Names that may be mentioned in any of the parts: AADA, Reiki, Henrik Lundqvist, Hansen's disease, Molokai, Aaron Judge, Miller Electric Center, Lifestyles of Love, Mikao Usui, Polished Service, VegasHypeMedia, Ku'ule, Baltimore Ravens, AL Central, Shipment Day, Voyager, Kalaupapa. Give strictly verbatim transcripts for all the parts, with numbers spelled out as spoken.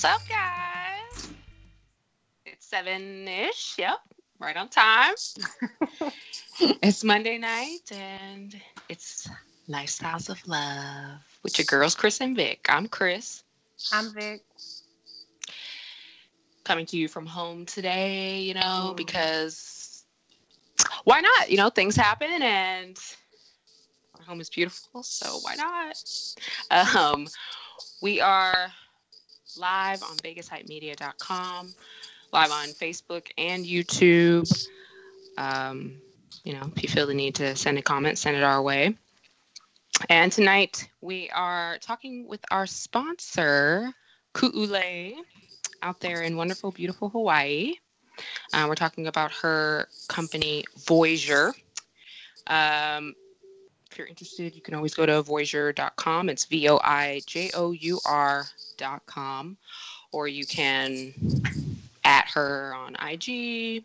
Service. seven-ish, yep, right on time. It's Monday night, and it's Lifestyles of Love with your girls, Chris and Vic. I'm Chris. I'm Vic. Coming to you from home today, you know, mm. because why not? You know, things happen, and our home is beautiful, so why not? Um, we are live on Vegas Hype Media dot com. Live on Facebook and YouTube. Um, you know, if you feel the need to send a comment, send it our way. And tonight we are talking with our sponsor, Ku'ule, out there in wonderful, beautiful Hawaii. Uh, we're talking about her company, Voyager. Um, if you're interested, you can always go to Voyager dot com. It's V O I J O U R dot com. Or you can at her on I G,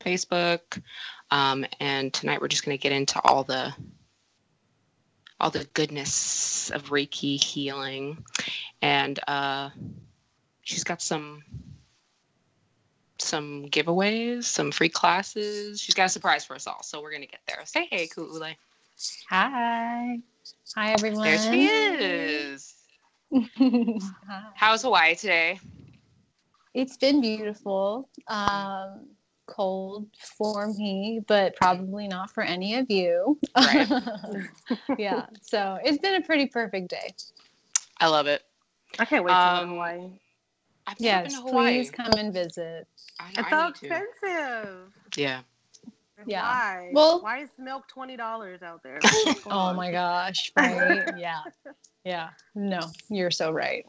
Facebook, um, and tonight we're just going to get into all the all the goodness of Reiki healing, and uh, she's got some some giveaways, some free classes. She's got a surprise for us all, so we're going to get there. Say hey, Ku'ule. Hi, hi everyone. There she is. How's Hawaii today? It's been beautiful, um, cold for me, but probably not for any of you. Right. Yeah. So it's been a pretty perfect day. I love it. I can't wait to um, go to Hawaii. I've yes, been to Hawaii. Please come and visit. I, it's I so expensive. To. Yeah. Yeah. Why? Well, why is milk twenty dollars out there? Oh my gosh. Right. Yeah. Yeah. No, you're so right.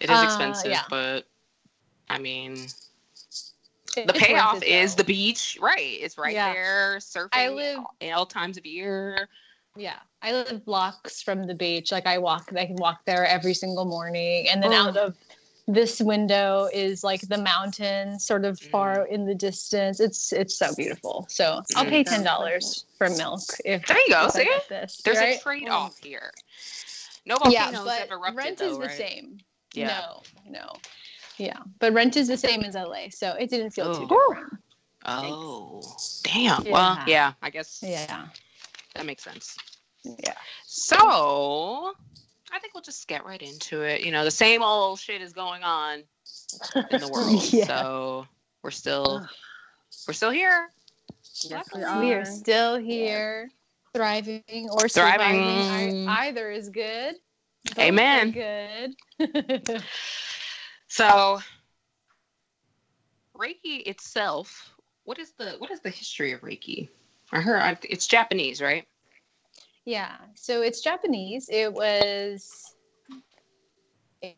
It is expensive, uh, yeah. but. I mean, the it's payoff is the beach, right? It's right yeah. there, surfing I live, all, all times of year. Yeah, I live blocks from the beach. Like I walk, I can walk there every single morning. And then oh. out of this window is like the mountain, sort of mm. far in the distance. It's it's so beautiful. So mm. I'll pay ten dollars for milk. If there you go. If see, this, there's right? a trade off here. No volcanoes yeah, have erupted. Rent though, is right? the same. Yeah. No, no. Yeah, but rent is the same as L A, so it didn't feel Ooh. too different. Oh, Thanks. damn. Yeah. Well, yeah, I guess yeah, that makes sense. Yeah. So I think we'll just get right into it. You know, the same old shit is going on in the world, yeah. so we're still we're still here. Yes, we are. We are still here, yeah. thriving or surviving. Thriving. Either is good. Both Amen. Are good. So, Reiki itself, what is the what is the history of Reiki? I heard it's Japanese, right? Yeah, so it's Japanese. It was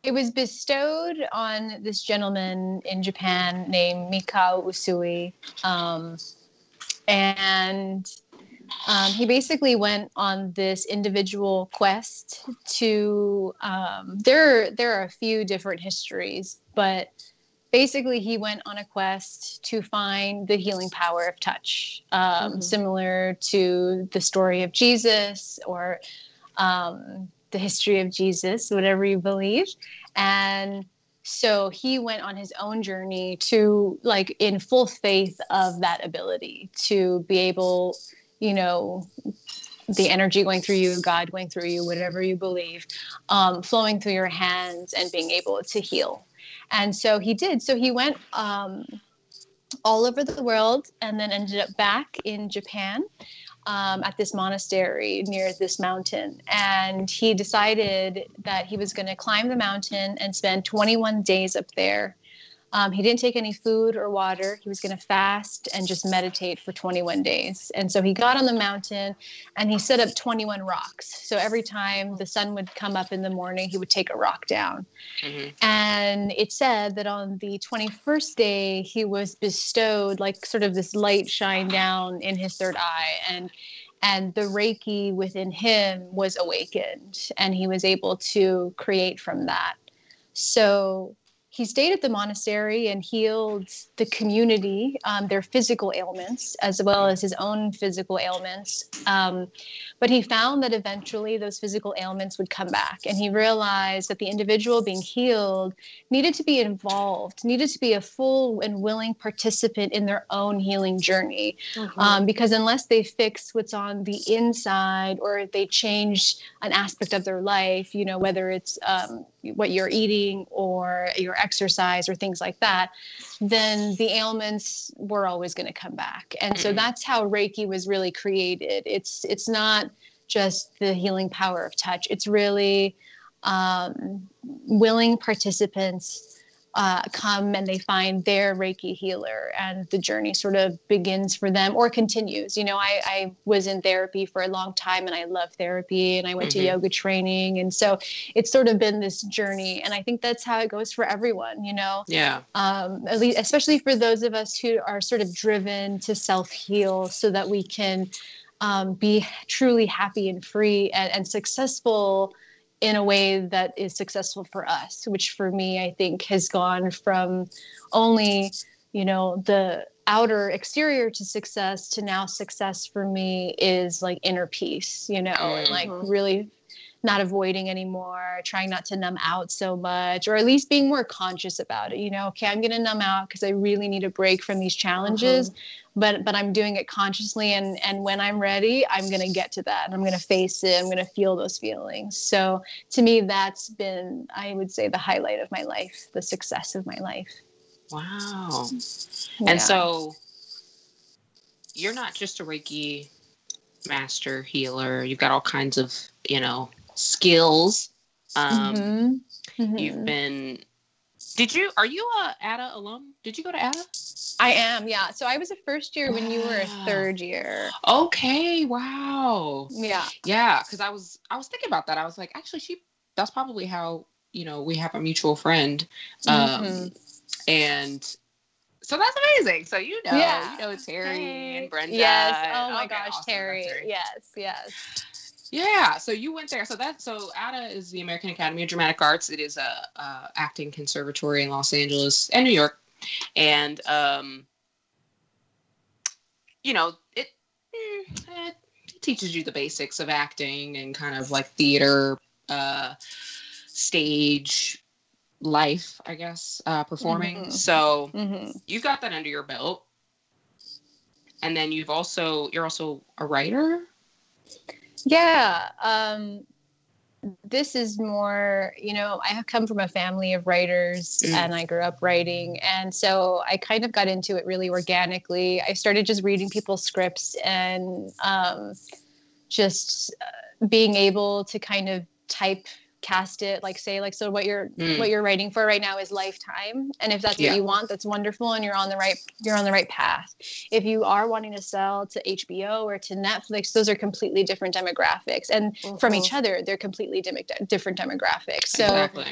it was bestowed on this gentleman in Japan named Mikao Usui, um, and um, he basically went on this individual quest to, um, there, there are a few different histories, but basically he went on a quest to find the healing power of touch, um, mm-hmm. similar to the story of Jesus or, um, the history of Jesus, whatever you believe. And So he went on his own journey to, like, in full faith of that ability to be able, you know, the energy going through you, God going through you, whatever you believe, um, flowing through your hands and being able to heal. And so he did. So he went um, all over the world and then ended up back in Japan um, at this monastery near this mountain. And he decided that he was going to climb the mountain and spend twenty-one days up there. Um, he didn't take any food or water. He was going to fast and just meditate for twenty-one days. And so he got on the mountain and he set up twenty-one rocks. So every time the sun would come up in the morning, he would take a rock down. Mm-hmm. And it said that on the twenty-first day, he was bestowed like sort of this light shine down in his third eye. And And the Reiki within him was awakened, and he was able to create from that. So he stayed at the monastery and healed the community, um, their physical ailments, as well as his own physical ailments. Um, but he found that eventually those physical ailments would come back. And he realized that the individual being healed needed to be involved, needed to be a full and willing participant in their own healing journey. Mm-hmm. Um, because unless they fix what's on the inside, or they change an aspect of their life, you know, whether it's um, what you're eating or your exercise or things like that, then the ailments were always going to come back. And so that's how Reiki was really created. It's it's not just the healing power of touch. It's really um, willing participants uh, come and they find their Reiki healer, and the journey sort of begins for them or continues. You know, I, I was in therapy for a long time, and I love therapy, and I went mm-hmm. to yoga training. And so it's sort of been this journey. And I think that's how it goes for everyone, you know? Yeah. Um, at least, especially for those of us who are sort of driven to self-heal so that we can, um, be truly happy and free and, and successful in a way that is successful for us, which for me, I think has gone from only, you know, the outer exterior to success to now success for me is like inner peace, you know, mm-hmm. and like really not avoiding anymore, trying not to numb out so much, or at least being more conscious about it. You know, okay, I'm going to numb out because I really need a break from these challenges, mm-hmm. but but I'm doing it consciously. And, and when I'm ready, I'm going to get to that, and I'm going to face it. I'm going to feel those feelings. So to me, that's been, I would say, the highlight of my life, the success of my life. Wow. Yeah. And so you're not just a Reiki master healer. You've got all kinds of, you know, skills. Um, mm-hmm. Mm-hmm. You've been. Did you? Are you a A A D A alum? Did you go to A A D A? I am. Yeah. So I was a first year wow. when you were a third year. Okay. Wow. Yeah. Yeah. Because I was. I was thinking about that. I was like, actually, she. That's probably how, you know, we have a mutual friend. Um, mm-hmm. And so that's amazing. So, you know, yeah. you know, Terry hey. and Brenda. Yes. Oh and, my oh, gosh, awesome. Terry. Terry. Yes. Yes. Yeah, so you went there. So that so A A D A is the American Academy of Dramatic Arts. It is a, a acting conservatory in Los Angeles and New York, and um, you know it, it teaches you the basics of acting and kind of like theater, uh, stage life, I guess, uh, performing. Mm-hmm. So mm-hmm. you got that under your belt, and then you've also you're also a writer. Yeah, um, this is more, you know, I have come from a family of writers mm. and I grew up writing. And so I kind of got into it really organically. I started just reading people's scripts and um, just uh, being able to kind of type cast it, like say like so what you're mm. what you're writing for right now is Lifetime, and if that's yeah. what you want, that's wonderful, and you're on the right you're on the right path. If you are wanting to sell to H B O or to Netflix, those are completely different demographics, and mm-hmm. from each other they're completely dim- different demographics. So exactly.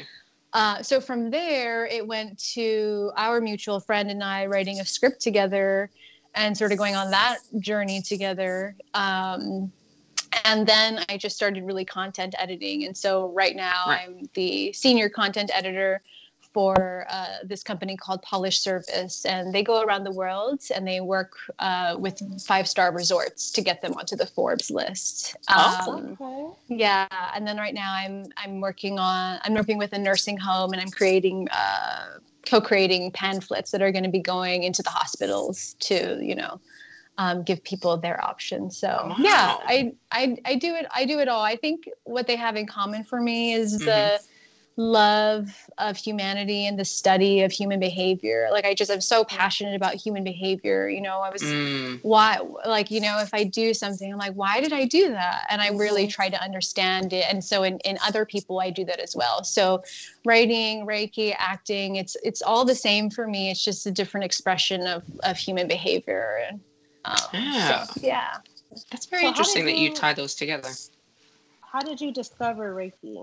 uh so from there it went to our mutual friend and I writing a script together and sort of going on that journey together. um And then I just started really content editing. And so right now right. I'm the senior content editor for uh, this company called Polished Service, and they go around the world and they work uh, with five-star resorts to get them onto the Forbes list. Awesome. Um, yeah, and then right now I'm I'm working on I'm working with a nursing home, and I'm creating uh, co-creating pamphlets that are going to be going into the hospitals to you know. Um, give people their options. So wow. yeah, I, I, I do it. I do it all. I think what they have in common for me is mm-hmm. the love of humanity and the study of human behavior. Like I just, I'm so passionate about human behavior. You know, I was, mm. why, like, you know, if I do something, I'm like, why did I do that? And I really try to understand it. And so in, in other people, I do that as well. So writing, Reiki, acting, it's, it's all the same for me. It's just a different expression of, of human behavior. And, Um, yeah. So, yeah. That's very so interesting you, that you tie those together. How did you discover Reiki?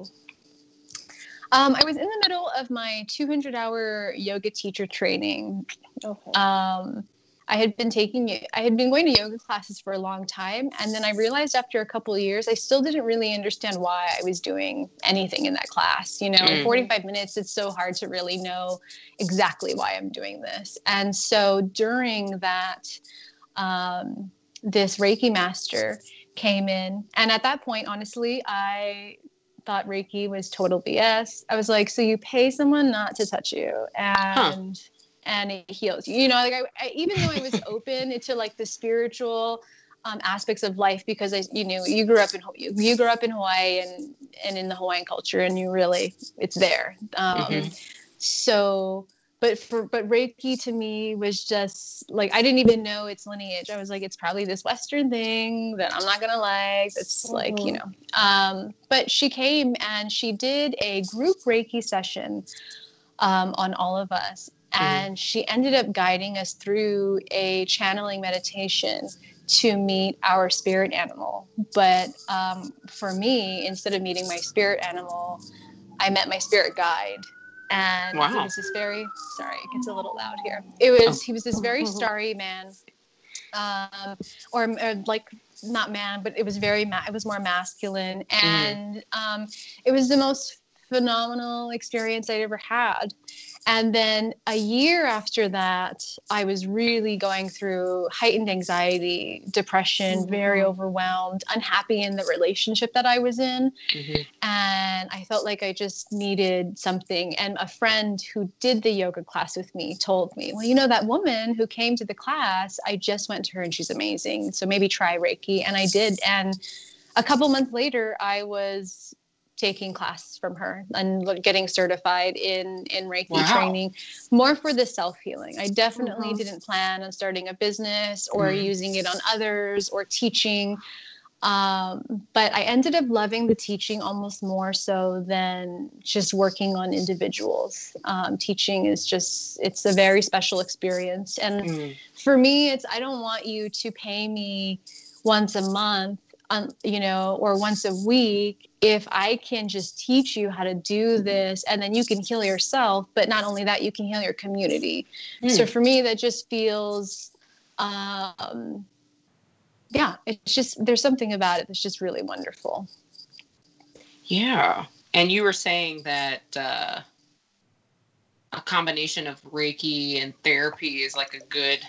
Um, I was in the middle of my two hundred hour yoga teacher training. Okay. Um, I had been taking, I had been going to yoga classes for a long time. And then I realized after a couple of years, I still didn't really understand why I was doing anything in that class. You know, mm. in forty-five minutes, it's so hard to really know exactly why I'm doing this. And so during that, Um, this Reiki master came in. And at that point, honestly, I thought Reiki was total B S. I was like, so you pay someone not to touch you and, huh. and it heals you, you know, like I, I even though I was open to like the spiritual um, aspects of life, because I, you know, you grew up in, you, you grew up in Hawaii and, and in the Hawaiian culture, and you really, it's there. Um, mm-hmm. So But for but Reiki to me was just like, I didn't even know its lineage. I was like, it's probably this Western thing that I'm not gonna like. It's like, you know. Um, but she came and she did a group Reiki session um, on all of us, mm-hmm. and she ended up guiding us through a channeling meditation to meet our spirit animal. But um, for me, instead of meeting my spirit animal, I met my spirit guide. And wow. he was this very, sorry, it gets a little loud here. It was, oh. he was this very starry man, um, or, or like not man, but it was very, ma- it was more masculine. And mm. um, it was the most phenomenal experience I'd ever had. And then a year after that, I was really going through heightened anxiety, depression, mm-hmm. very overwhelmed, unhappy in the relationship that I was in. Mm-hmm. And I felt like I just needed something. And a friend who did the yoga class with me told me, well, you know, that woman who came to the class, I just went to her and she's amazing. So maybe try Reiki. And I did. And a couple months later, I was taking classes from her and getting certified in, in Reiki wow. training, more for the self-healing. I definitely mm-hmm. didn't plan on starting a business or mm. using it on others or teaching. Um, but I ended up loving the teaching almost more so than just working on individuals. Um, teaching is just, it's a very special experience. And mm. for me, it's, I don't want you to pay me once a month Um, you know, or once a week, if I can just teach you how to do this, and then you can heal yourself. But not only that, you can heal your community. Mm. So for me, that just feels, um, yeah, it's just, there's something about it that's just really wonderful. Yeah. And you were saying that uh, a combination of Reiki and therapy is like a good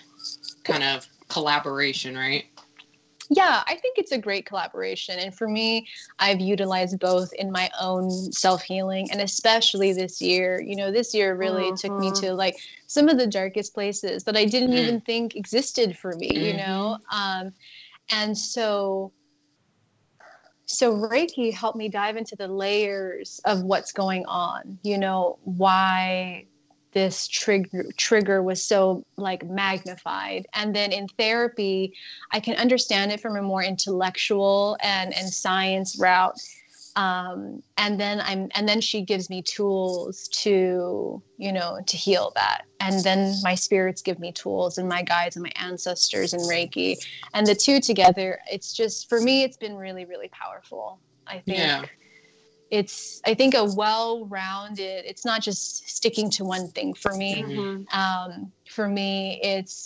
kind of collaboration, right? Yeah, I think it's a great collaboration. And for me, I've utilized both in my own self-healing, and especially this year. You know, this year really mm-hmm. took me to like some of the darkest places that I didn't mm. even think existed for me, mm-hmm. you know? Um, and so, so Reiki helped me dive into the layers of what's going on, you know, why this trigger trigger was so like magnified. And then in therapy, I can understand it from a more intellectual and, and science route. Um, and then I'm, and then she gives me tools to, you know, to heal that. And then my spirits give me tools, and my guides and my ancestors and Reiki, and the two together. It's just, for me, it's been really, really powerful. I think. Yeah. It's, I think, a well-rounded, it's not just sticking to one thing for me. Mm-hmm. Um, for me, it's,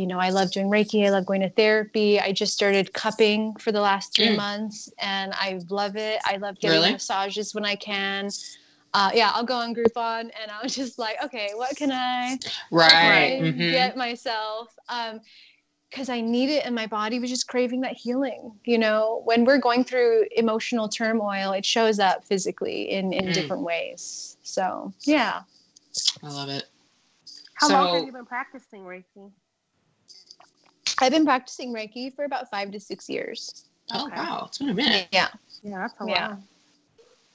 you know, I love doing Reiki. I love going to therapy. I just started cupping for the last three mm. months, and I love it. I love getting really? massages when I can. uh, yeah, I'll go on Groupon and I'm just like, okay, what can I, right. What can I mm-hmm. get myself? Um, because I need it and my body was just craving that healing. You know, when we're going through emotional turmoil, it shows up physically in, in mm. different ways. So, yeah. I love it. How so, long have you been practicing Reiki? I've been practicing Reiki for about five to six years. Oh, okay. Wow. It's been a minute. Yeah. Yeah, that's a yeah. lot.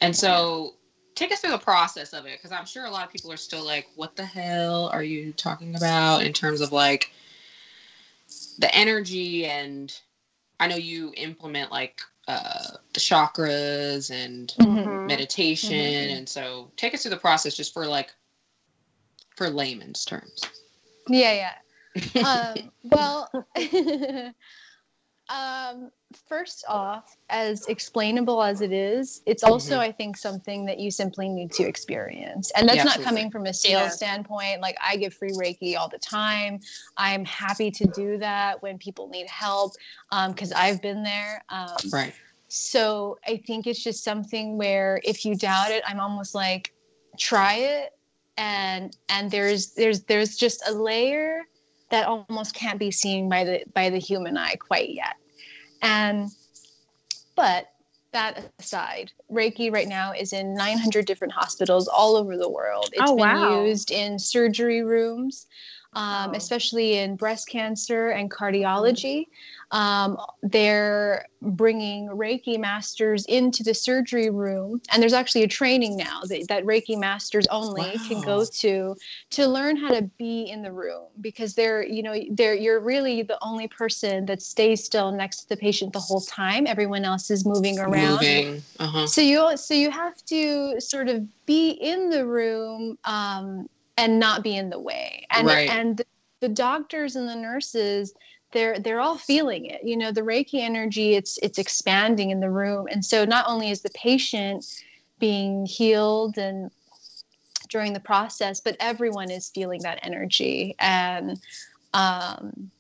And so take us through the process of it, because I'm sure a lot of people are still like, what the hell are you talking about in terms of like, the energy, and I know you implement like uh, the chakras and mm-hmm. meditation. Mm-hmm. And so take us through the process just for like, for layman's terms. Yeah. Yeah. um, well, um, first off, as explainable as it is, it's also, mm-hmm. I think, something that you simply need to experience. And that's yeah, not absolutely. coming from a sales yeah. standpoint. Like, I give free Reiki all the time. I'm happy to do that when people need help, um, because I've been there. Um, right. So I think it's just something where if you doubt it, I'm almost like, try it. And and there's there's there's just a layer that almost can't be seen by the by the human eye quite yet. And, but that aside, Reiki right now is in nine hundred different hospitals all over the world. It's oh, wow. been used in surgery rooms, um, wow. especially in breast cancer and cardiology. Um, they're bringing Reiki masters into the surgery room. And there's actually a training now that, that Reiki masters only wow. can go to, to learn how to be in the room, because they're, you know, they're, you're really the only person that stays still next to the patient the whole time. Everyone else is moving around. Moving. Uh-huh. So you, so you have to sort of be in the room, um, and not be in the way. And, right. and the doctors and the nurses, They're they're all feeling it, you know. The Reiki energy, it's it's expanding in the room, and so not only is the patient being healed and during the process, but everyone is feeling that energy. And um,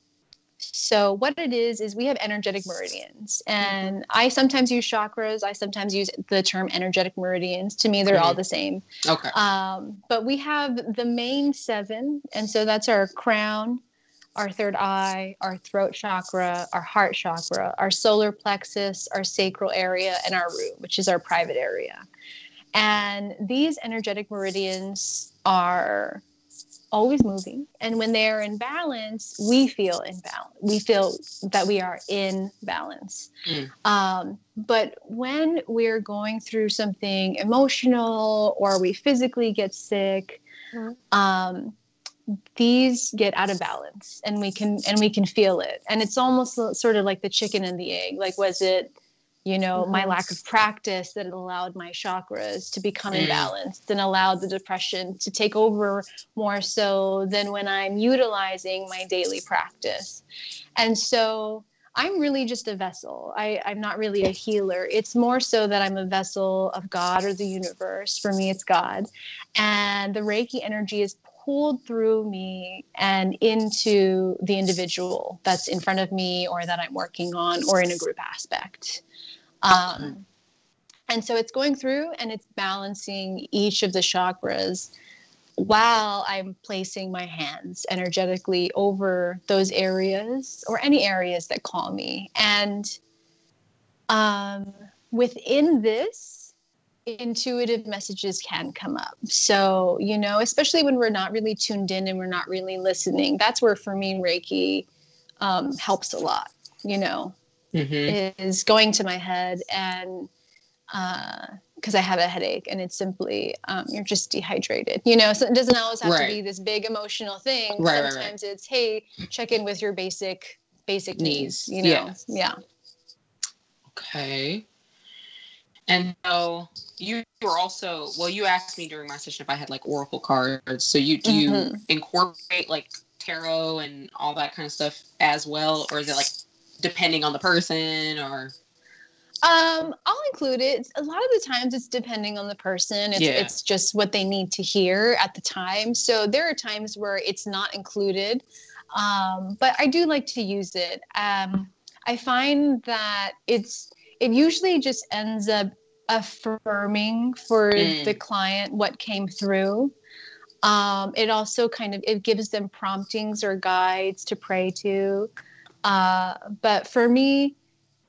so what it is is we have energetic meridians, and mm-hmm. I sometimes use chakras. I sometimes use the term energetic meridians. To me, they're mm-hmm. all the same. Okay. Um, but we have the main seven, and so that's our crown, our third eye, our throat chakra, our heart chakra, our solar plexus, our sacral area, and our root, which is our private area. And these energetic meridians are always moving. And when they are in balance, we feel in balance. We feel that we are in balance. Mm. Um, but when we're going through something emotional or we physically get sick, mm. um, these get out of balance, and we can, and we can feel it. And it's almost sort of like the chicken and the egg. Like, was it, you know, mm-hmm. my lack of practice that allowed my chakras to become mm. imbalanced and allowed the depression to take over more so than when I'm utilizing my daily practice. And so I'm really just a vessel. I, I'm not really a healer. It's more so that I'm a vessel of God or the universe. For me, it's God. And the Reiki energy is pulled through me and into the individual that's in front of me or that I'm working on or in a group aspect. Um, and so it's going through and it's balancing each of the chakras while I'm placing my hands energetically over those areas or any areas that call me. And um, within this, intuitive messages can come up. So, you know, especially when we're not really tuned in and we're not really listening, that's where for me Reiki um, helps a lot, you know, mm-hmm. is going to my head and because uh, I have a headache and it's simply um, you're just dehydrated, you know, so it doesn't always have right. to be this big emotional thing. Right, Sometimes right, right. it's, hey, check in with your basic, basic needs, needs you know? Yes. Yeah. Okay. And so you were also, well, you asked me during my session if I had like oracle cards. So you do you mm-hmm. incorporate like tarot and all that kind of stuff as well? Or is it like depending on the person or? Um, I'll include it. A lot of the times it's depending on the person. It's, yeah. it's just what they need to hear at the time. So there are times where it's not included. Um, but I do like to use it. Um, I find that it's, it usually just ends up affirming for mm. the client what came through. Um, it also kind of, it gives them promptings or guides to pray to. Uh, but for me,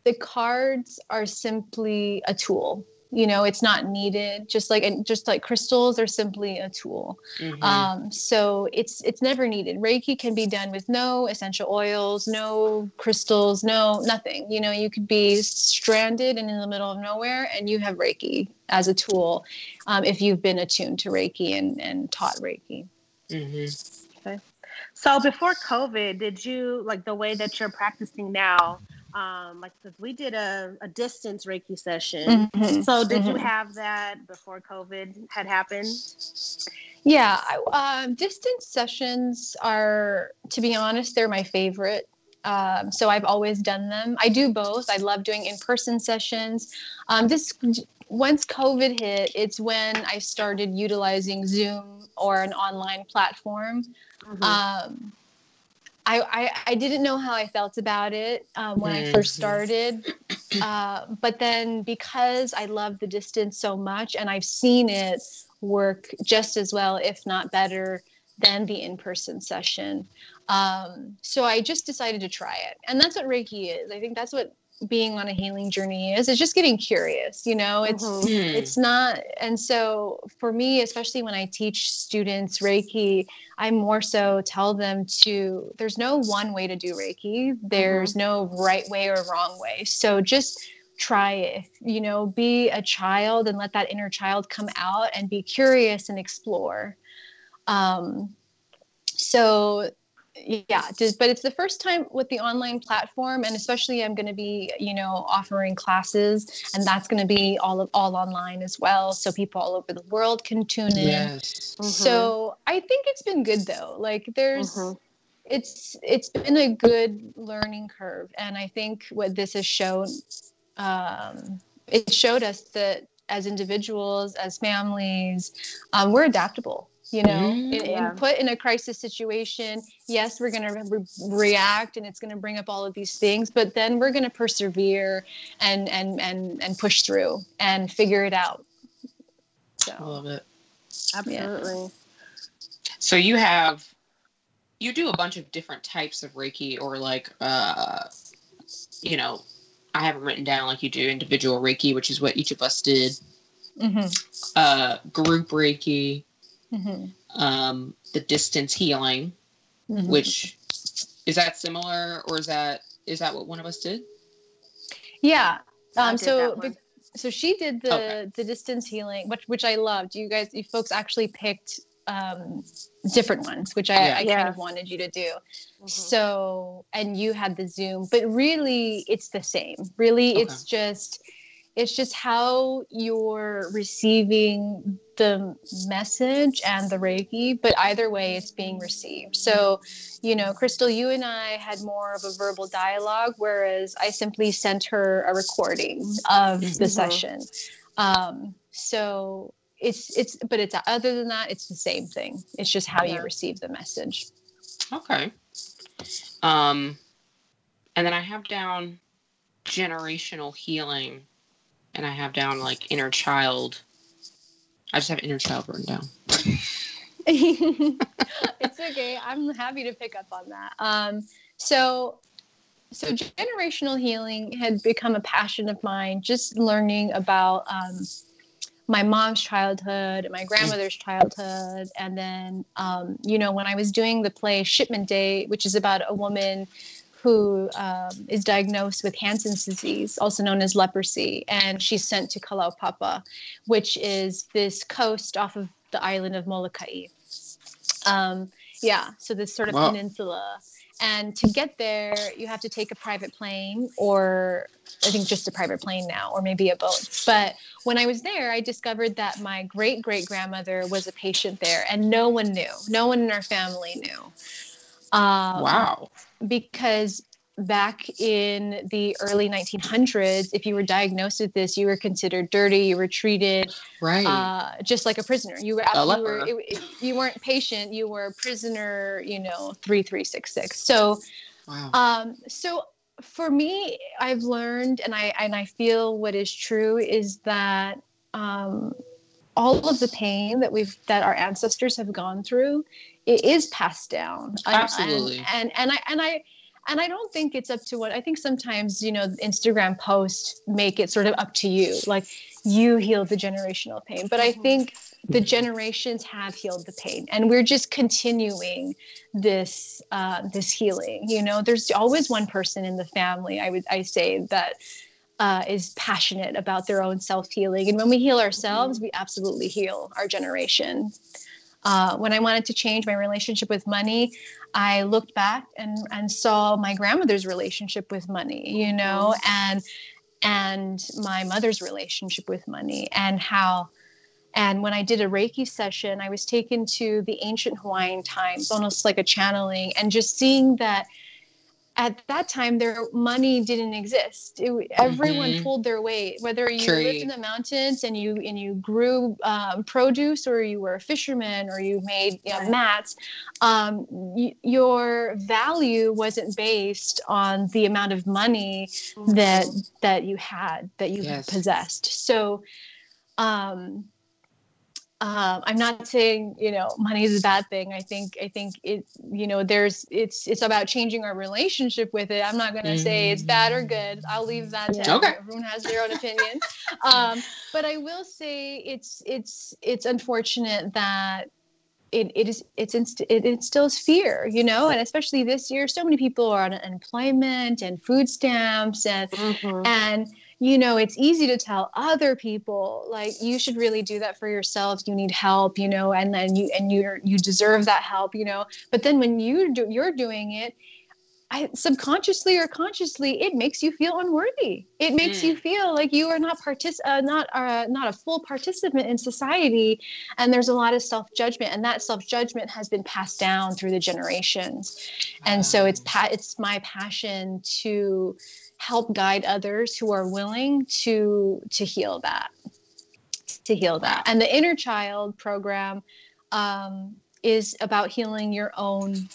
the cards are simply a tool. You know, it's not needed. Just like and just like crystals are simply a tool. Mm-hmm. Um, so it's it's never needed. Reiki can be done with no essential oils, no crystals, no nothing. You know, you could be stranded and in the middle of nowhere, and you have Reiki as a tool um, if you've been attuned to Reiki and, and taught Reiki. Mm-hmm. Okay. So before COVID, did you like the way that you're practicing now? Um, like we did a, a distance Reiki session. Mm-hmm. So did mm-hmm. you have that before COVID had happened? Yeah. I, um, distance sessions are, to be honest, they're my favorite. Um, so I've always done them. I do both. I love doing in-person sessions. Um, this, once COVID hit, it's when I started utilizing Zoom or an online platform. Mm-hmm. Um, I, I, I didn't know how I felt about it um, when mm-hmm. I first started, uh, but then because I love the distance so much and I've seen it work just as well, if not better, than the in-person session. Um, so I just decided to try it. And that's what Reiki is. I think that's what being on a healing journey is. It's just getting curious, you know, it's, mm-hmm. it's not. And so for me, especially when I teach students Reiki, I more so tell them to, there's no one way to do Reiki. There's mm-hmm. no right way or wrong way. So just try it, you know, be a child and let that inner child come out and be curious and explore. Um, so Yeah, just, but it's the first time with the online platform, and especially I'm going to be, you know, offering classes, and that's going to be all of, all online as well. So people all over the world can tune in. Yes. Mm-hmm. So I think it's been good though. Like there's, mm-hmm. it's, it's been a good learning curve. And I think what this has shown, um, it showed us that as individuals, as families, um, we're adaptable. You know, mm, in, yeah. in put in a crisis situation, yes, we're going to re- react and it's going to bring up all of these things, but then we're going to persevere and, and, and, and push through and figure it out. So, I love it. Absolutely. Yeah. So you have, you do a bunch of different types of Reiki or like, uh, you know, I haven't written down like you do individual Reiki, which is what each of us did. Mm-hmm. Uh, group Reiki. Mm-hmm. Um, the distance healing, mm-hmm. which is that similar or is that, is that what one of us did? Yeah. Um, so, be, so she did the, okay. the distance healing, which, which I loved. You guys, you folks actually picked, um, different ones, which I, yeah. I yeah. kind of wanted you to do. Mm-hmm. So, and you had the Zoom, but really it's the same. Really. Okay. It's just, it's just how you're receiving the message and the Reiki, but either way it's being received. So, you know, Crystal, you and I had more of a verbal dialogue, whereas I simply sent her a recording of the mm-hmm. session. Um, so it's, it's, but it's other than that, it's the same thing. It's just how yeah. you receive the message. Okay. Um, and then I have down generational healing. And I have down like inner child. I just have inner child written down. It's okay. I'm happy to pick up on that. Um, so, so generational healing had become a passion of mine. Just learning about um, my mom's childhood, my grandmother's childhood, and then um, you know when I was doing the play Shipment Day, which is about a woman who um, is diagnosed with Hansen's disease, also known as leprosy. And she's sent to Kalaupapa, which is this coast off of the island of Molokai. Um, yeah, so this sort of wow. peninsula. And to get there, you have to take a private plane or I think just a private plane now, or maybe a boat. But when I was there, I discovered that my great-great-grandmother was a patient there and no one knew. No one in our family knew. Um, wow. Because back in the early nineteen hundreds, if you were diagnosed with this, you were considered dirty. You were treated right, uh, just like a prisoner. You were, you, were it, it, you weren't patient. You were prisoner. You know, three three six six. So, wow. um, so for me, I've learned, and I and I feel what is true is that um, all of the pain that we've that our ancestors have gone through, it is passed down. Absolutely. And and, and I and I. And I don't think it's up to what I think sometimes, you know, Instagram posts make it sort of up to you, like you healed the generational pain. But I think the generations have healed the pain, and we're just continuing this uh, this healing. You know, there's always one person in the family, I would I say, that uh, is passionate about their own self-healing. And when we heal ourselves, we absolutely heal our generation. Uh, when I wanted to change my relationship with money, I looked back and, and saw my grandmother's relationship with money, you know, and and my mother's relationship with money, and how. And when I did a Reiki session, I was taken to the ancient Hawaiian times, almost like a channeling, and just seeing that at that time, their money didn't exist. It, mm-hmm. Everyone pulled their weight, whether you True. lived in the mountains and you and you grew um, produce, or you were a fisherman, or you made you know, mats. Um, y- your value wasn't based on the amount of money that that you had, that you yes. possessed. So. Um, Um, I'm not saying, you know, money is a bad thing. I think, I think it, you know, there's, it's, it's about changing our relationship with it. I'm not going to mm. say it's bad or good. I'll leave that to okay. everyone has their own opinion. Um, but I will say it's, it's, it's unfortunate that it, it is, it's, inst- it instills fear, you know, and especially this year, so many people are on unemployment and food stamps and, mm-hmm. and, you know, it's easy to tell other people, like, you should really do that for yourself. You need help, you know, and then you and you you deserve that help, you know. But then when you do, you're doing it, I, subconsciously or consciously, it makes you feel unworthy. It makes mm. you feel like you are not partic- uh, not uh, not a full participant in society, and there's a lot of self judgment, and that self judgment has been passed down through the generations, and um. so it's pa- it's my passion to help guide others who are willing to to heal that, to heal that. And the Inner Child program um, is about healing your own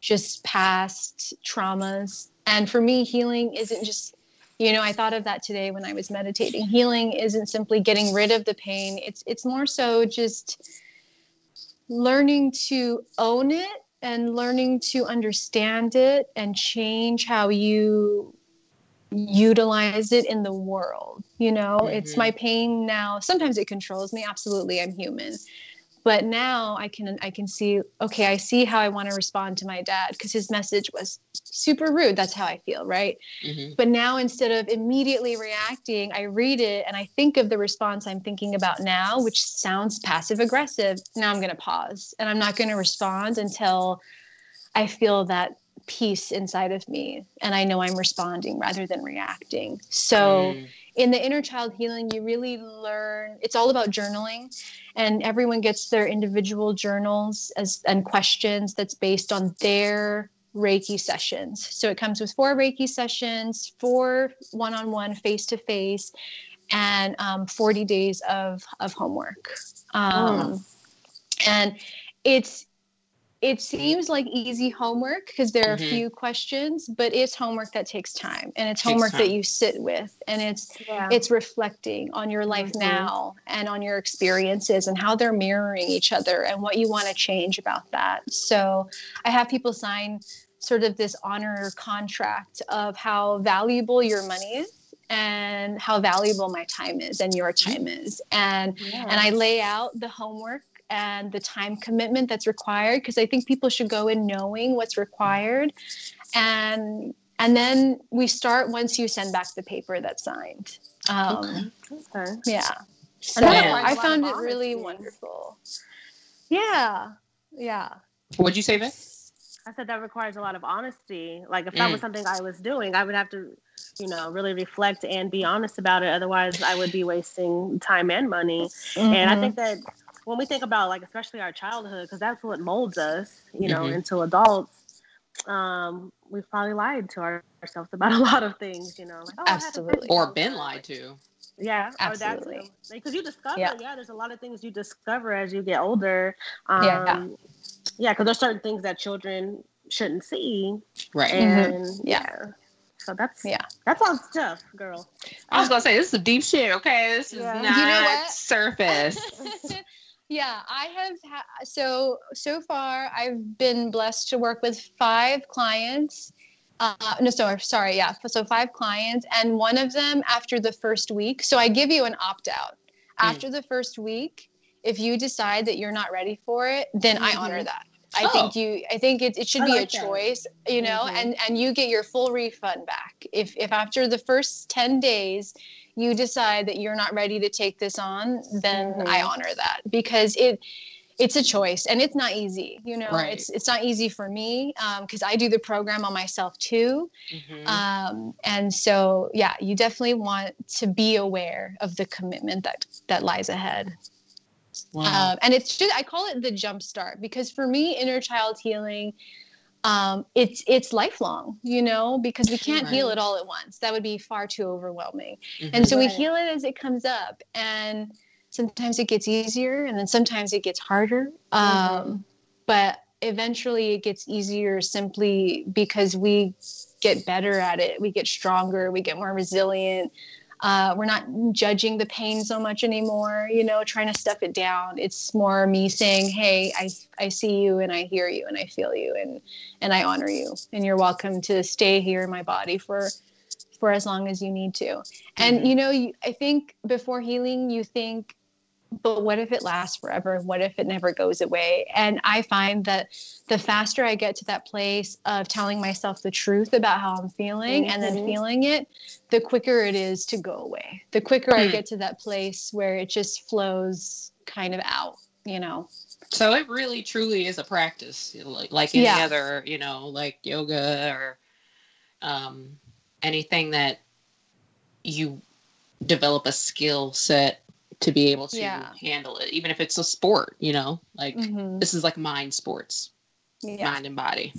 just past traumas. And for me, healing isn't just, you know, I thought of that today when I was meditating. Healing isn't simply getting rid of the pain. It's it's more so just learning to own it and learning to understand it and change how you utilize it in the world. You know, mm-hmm. it's my pain now. Sometimes it controls me. Absolutely. I'm human. But now I can, I can see, okay, I see how I want to respond to my dad because his message was super rude. That's how I feel. Right. Mm-hmm. But now, instead of immediately reacting, I read it and I think of the response I'm thinking about now, which sounds passive aggressive. Now I'm going to pause, and I'm not going to respond until I feel that peace inside of me, and I know I'm responding rather than reacting. So mm. in the Inner Child healing, you really learn, it's all about journaling, and everyone gets their individual journals as and questions that's based on their Reiki sessions. So it comes with four Reiki sessions, four one-on-one face-to-face, and um, forty days of of homework. Um, mm. And it's It seems like easy homework because there are mm-hmm. a few questions, but it's homework that takes time, and it's homework that you sit with, and it's yeah. it's reflecting on your life mm-hmm. now and on your experiences and how they're mirroring each other and what you want to change about that. So I have people sign sort of this honor contract of how valuable your money is and how valuable my time is and your time is. And yeah. and I lay out the homework and the time commitment that's required, because I think people should go in knowing what's required. And and then we start once you send back the paper that's signed. Um, okay. okay. Yeah. So yeah. I found it really wonderful. Yeah. Yeah. What'd you say, Vic? I said that requires a lot of honesty. Like, if that mm. was something I was doing, I would have to, you know, really reflect and be honest about it. Otherwise, I would be wasting time and money. Mm-hmm. And I think that when we think about, like, especially our childhood, because that's what molds us, you know, mm-hmm. into adults, um, we've probably lied to our, ourselves about a lot of things, you know. Like, oh, absolutely. Or been lied to. Yeah. Absolutely. Or that too. Because you discover, yeah. yeah, there's a lot of things you discover as you get older. Um, yeah. Yeah, because there's certain things that children shouldn't see. Right. And mm-hmm. yeah. So that's yeah. That's all tough, girl. I was gonna say this is deep shit. Okay, this is yeah. not you know surface. Yeah, I have. Ha- so so far, I've been blessed to work with five clients. Uh, no, sorry, sorry, yeah. So five clients, and one of them after the first week. So I give you an opt out after mm. the first week. If you decide that you're not ready for it, then mm-hmm. I honor that. I oh. think you. I think it it should I be like a that. choice, you know, mm-hmm. and, and you get your full refund back. If if after the first ten days you decide that you're not ready to take this on, then mm-hmm. I honor that because it it's a choice and it's not easy, you know. Right. It's it's not easy for me because um, I do the program on myself too, mm-hmm. um, and so yeah, you definitely want to be aware of the commitment that that lies ahead. Wow. Um, and it's just, I call it the jump start because for me, inner child healing, um, it's, it's lifelong, you know, because we can't right. heal it all at once. That would be far too overwhelming. Mm-hmm. And so right. we heal it as it comes up and sometimes it gets easier and then sometimes it gets harder. Mm-hmm. Um, but eventually it gets easier simply because we get better at it. We get stronger, we get more resilient. Uh, we're not judging the pain so much anymore, you know, trying to stuff it down. It's more me saying, hey, I, I see you and I hear you and I feel you and, and I honor you and you're welcome to stay here in my body for, for as long as you need to. And, you know, you, I think before healing, you think, but what if it lasts forever? What if it never goes away? And I find that the faster I get to that place of telling myself the truth about how I'm feeling mm-hmm. and then feeling it, the quicker it is to go away. The quicker mm. I get to that place where it just flows kind of out, you know? So it really truly is a practice like, like any yeah. other, you know, like yoga or um, anything that you develop a skill set to be able to yeah. handle it, even if it's a sport, you know, like mm-hmm. this is like mind sports, yeah. mind and body.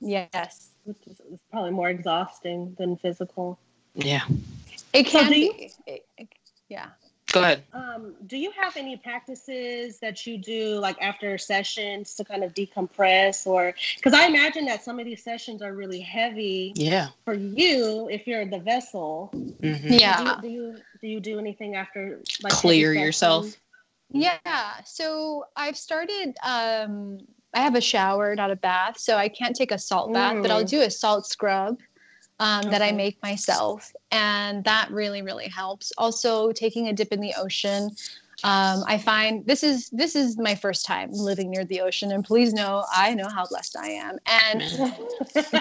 Yes. Which is probably more exhausting than physical. Yeah. It can so do you, be. It, it, yeah. Go ahead. Um, do you have any practices that you do like after sessions to kind of decompress or, cause I imagine that some of these sessions are really heavy yeah. for you, if you're the vessel. Mm-hmm. Yeah. Do, do you, do you do anything after? Like, clear yourself. Yeah. So I've started, um, I have a shower, not a bath, so I can't take a salt mm. bath, but I'll do a salt scrub. Um, that okay. I make myself. And that really, really helps. Also taking a dip in the ocean. Um, I find this is, this is my first time living near the ocean and please know, I know how blessed I am. And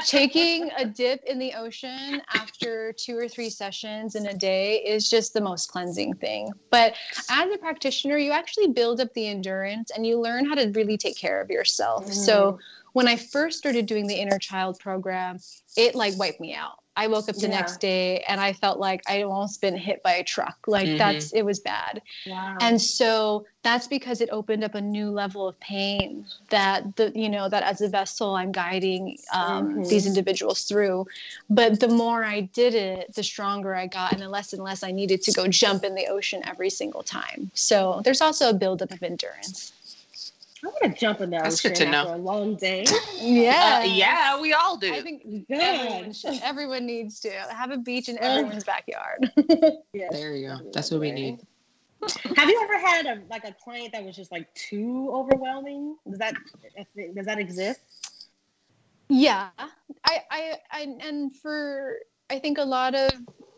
taking a dip in the ocean after two or three sessions in a day is just the most cleansing thing. But as a practitioner, you actually build up the endurance and you learn how to really take care of yourself. Mm. So when I first started doing the inner child program, it like wiped me out. I woke up the yeah. next day and I felt like I almost been hit by a truck. Like mm-hmm. that's, it was bad. Wow. And so that's because it opened up a new level of pain that the, you know, that as a vessel I'm guiding um, mm-hmm. these individuals through. But the more I did it, the stronger I got and the less and less I needed to go jump in the ocean every single time. So there's also a buildup of endurance. I want to jump in there. That's good to know. After a long day. Yeah. Uh, yeah, we all do. I think good. Everyone, should, everyone needs to have a beach in everyone's backyard. Yes. There you go. That's what we need. Have you ever had a, like a client that was just like too overwhelming? Does that does that exist? Yeah. I I, I and for I think a lot of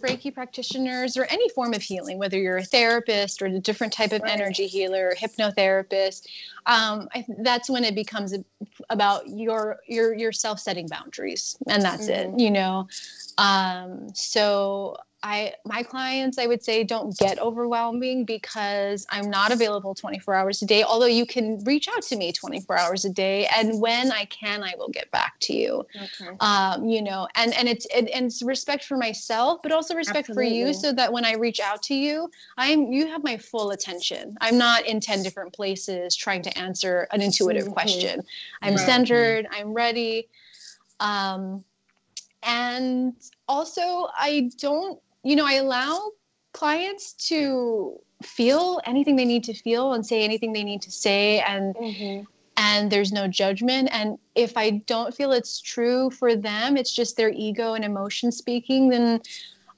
Reiki practitioners or any form of healing, whether you're a therapist or a different type of right. energy healer, or hypnotherapist, um, I th- that's when it becomes a, about your your yourself setting boundaries, and that's mm-hmm. it, you know. Um, so I my clients, I would say, don't get overwhelming because I'm not available twenty-four hours a day. Although you can reach out to me twenty-four hours a day, and when I can, I will get back to you. Okay. Um, you know, and and it's it, and it's respect for myself, but also respect Absolutely. For you, so that when I reach out to you, I'm you have my full attention. I'm not in ten different places trying to answer an intuitive mm-hmm. question. I'm right. centered. Mm-hmm. I'm ready. Um, and also, I don't. You know, I allow clients to feel anything they need to feel and say anything they need to say. And mm-hmm. and there's no judgment. And if I don't feel it's true for them, it's just their ego and emotion speaking, then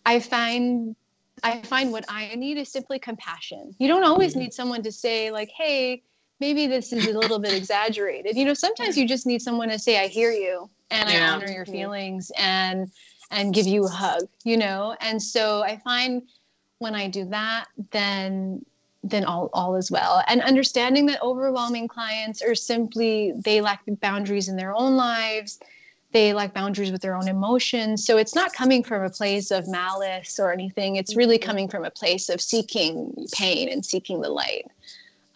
I find I find what I need is simply compassion. You don't always need someone to say like, hey, maybe this is a little bit exaggerated. You know, sometimes you just need someone to say, I hear you and yeah. I honor your feelings and and give you a hug, you know? And so I find when I do that, then then all, all is well. And understanding that overwhelming clients are simply, they lack boundaries in their own lives. They lack boundaries with their own emotions. So it's not coming from a place of malice or anything. It's really coming from a place of seeking pain and seeking the light.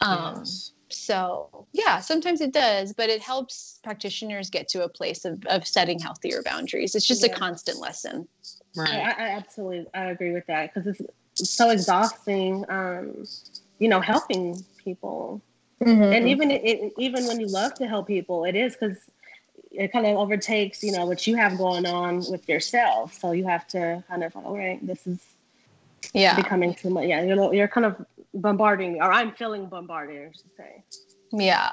Um, yes. So yeah, sometimes it does, but it helps practitioners get to a place of, of setting healthier boundaries. It's just yeah. a constant lesson. Right. I, I absolutely, I agree with that, because it's, it's so exhausting, um, you know, helping people. Mm-hmm. And even it, even when you love to help people, it is, because it kind of overtakes, you know, what you have going on with yourself. So you have to kind of, all right, this is yeah. becoming too much. Yeah, you're, you're kind of bombarding me, or I'm feeling bombarded, I should say. Yeah.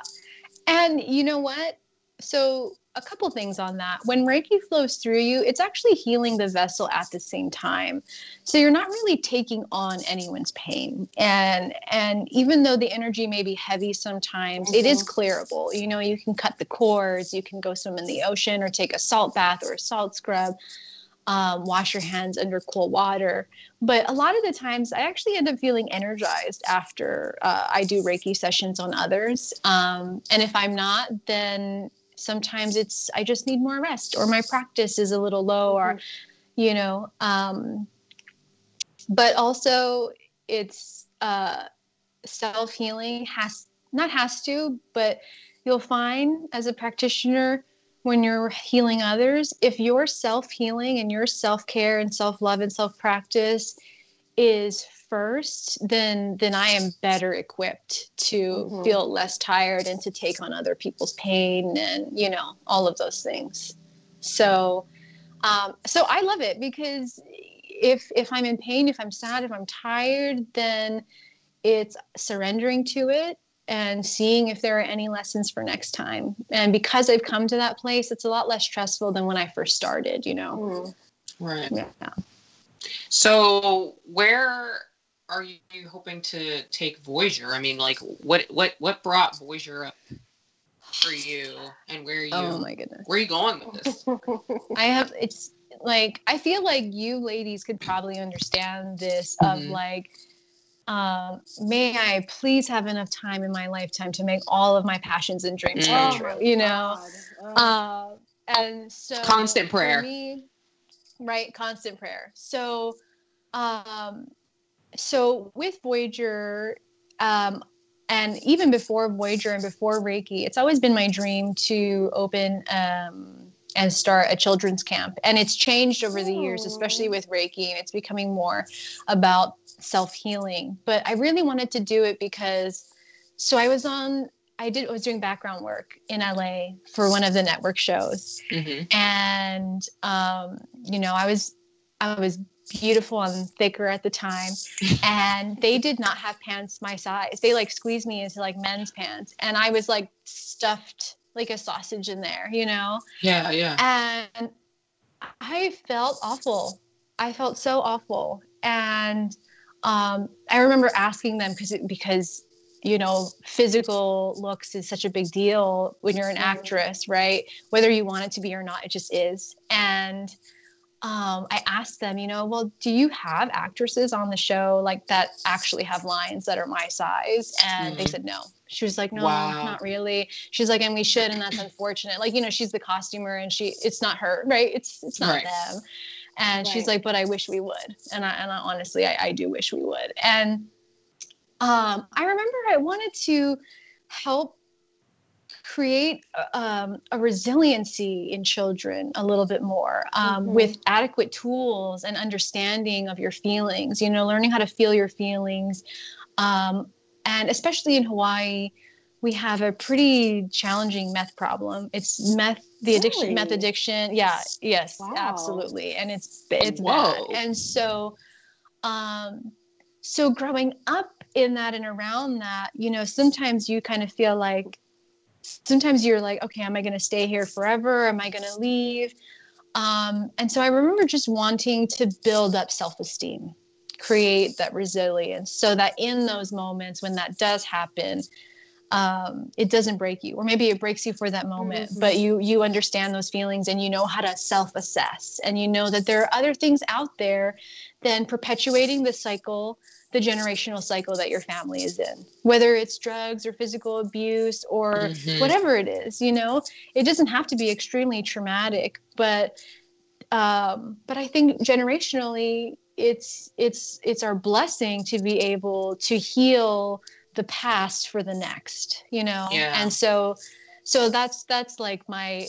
And you know what? So a couple things on that. When Reiki flows through you, it's actually healing the vessel at the same time. So you're not really taking on anyone's pain. And and even though the energy may be heavy sometimes, mm-hmm. it is clearable. You know, you can cut the cords, you can go swim in the ocean or take a salt bath or a salt scrub. Um, wash your hands under cool water. But a lot of the times I actually end up feeling energized after uh, I do Reiki sessions on others. Um, and if I'm not, then sometimes it's, I just need more rest, or my practice is a little low, or, you know, um, but also it's uh, self-healing has, not has to, but you'll find as a practitioner, when you're healing others, if your self-healing and your self-care and self-love and self-practice is first, then then I am better equipped to mm-hmm. feel less tired and to take on other people's pain and, you know, all of those things. So, um, so I love it, because if if I'm in pain, if I'm sad, if I'm tired, then it's surrendering to it and seeing if there are any lessons for next time. And because I've come to that place, it's a lot less stressful than when I first started, you know? Right. Yeah. So where are you hoping to take Voyager? I mean, like, what what, what brought Voyager up for you? And where are you? Oh, my goodness. Where are you going with this? I have, it's like, I feel like you ladies could probably understand this mm-hmm. of like, Um, may I please have enough time in my lifetime to make all of my passions and dreams come mm. true, you know? Oh. Uh, and so constant prayer, me, right? Constant prayer. So, um, so with Voyager, um, and even before Voyager and before Reiki, it's always been my dream to open, um, and start a children's camp. And it's changed over the years, especially with Reiki, and it's becoming more about self-healing. But I really wanted to do it because, so I was on, I did, I was doing background work in L A for one of the network shows. Mm-hmm. And, um, you know, I was, I was beautiful and thicker at the time, and they did not have pants my size. They like squeezed me into like men's pants, and I was like stuffed like a sausage in there, you know? Yeah, yeah. And I felt awful. I felt so awful. And um, I remember asking them, because, because, you know, physical looks is such a big deal when you're an actress, right? Whether you want it to be or not, it just is. And um, I asked them, you know, well, do you have actresses on the show like that actually have lines that are my size? And mm-hmm. they said, no. She was like, no, wow. not really. She's like, and we should, and that's unfortunate. Like, you know, she's the costumer, and she, it's not her, right? It's it's not right. them. And right. she's like, but I wish we would. And I, and I honestly, I, I do wish we would. And um, I remember I wanted to help create um, a resiliency in children a little bit more um, mm-hmm. with adequate tools and understanding of your feelings, you know, learning how to feel your feelings. Um, And especially in Hawaii, we have a pretty challenging meth problem. It's meth, the really? addiction, meth addiction. Yeah, yes, wow. absolutely. And it's it's Whoa. bad. And so, um, so growing up in that and around that, you know, sometimes you kind of feel like, sometimes you're like, okay, am I going to stay here forever? Am I going to leave? Um, and so I remember just wanting to build up self-esteem, create that resilience so that in those moments when that does happen, um, it doesn't break you, or maybe it breaks you for that moment, mm-hmm. but you, you understand those feelings and you know how to self-assess, and you know that there are other things out there than perpetuating the cycle, the generational cycle that your family is in, whether it's drugs or physical abuse or mm-hmm. whatever it is, you know, it doesn't have to be extremely traumatic, but, um, but I think generationally it's, it's, it's our blessing to be able to heal the past for the next, you know? Yeah. And so, so that's, that's like my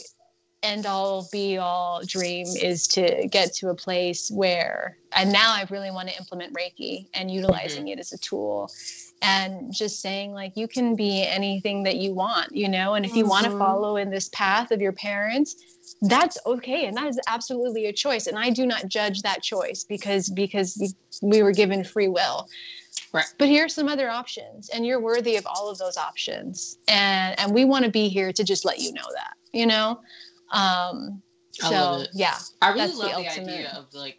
end all be all dream, is to get to a place where, and now I really want to implement Reiki and utilizing mm-hmm. it as a tool, and just saying like, you can be anything that you want, you know? And if mm-hmm. you want to follow in this path of your parents, that's okay. And that is absolutely a choice. And I do not judge that choice, because, because we were given free will. Right. But here are some other options, and you're worthy of all of those options. And and we want to be here to just let you know that, you know? Um, I so, love it. Yeah. I really love the, the idea of, like,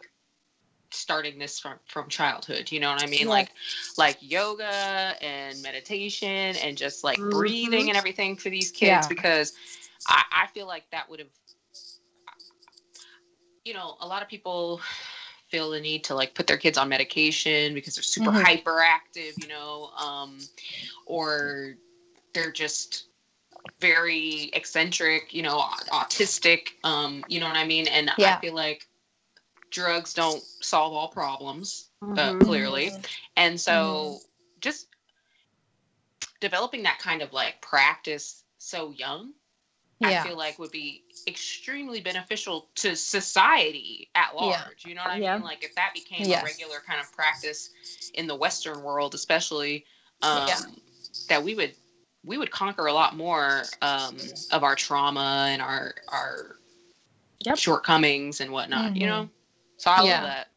starting this from, from childhood, you know what I mean? Yeah. Like, like yoga and meditation and just, like, mm-hmm. breathing and everything for these kids, yeah. because I, I feel like that would have, you know, a lot of people feel the need to, like, put their kids on medication because they're super mm-hmm. hyperactive, you know, um, or they're just very eccentric, you know, autistic, um, you know what I mean? And yeah. I feel like drugs don't solve all problems, mm-hmm. uh, clearly. And so mm-hmm. just developing that kind of, like, practice so young, yeah. I feel like would be extremely beneficial to society at large. Yeah. You know what I yeah. mean? Like, if that became yes. a regular kind of practice in the Western world, especially, um, yeah. that we would, we would conquer a lot more, um, of our trauma and our, our yep. shortcomings and whatnot, mm-hmm. you know? So I yeah. love that.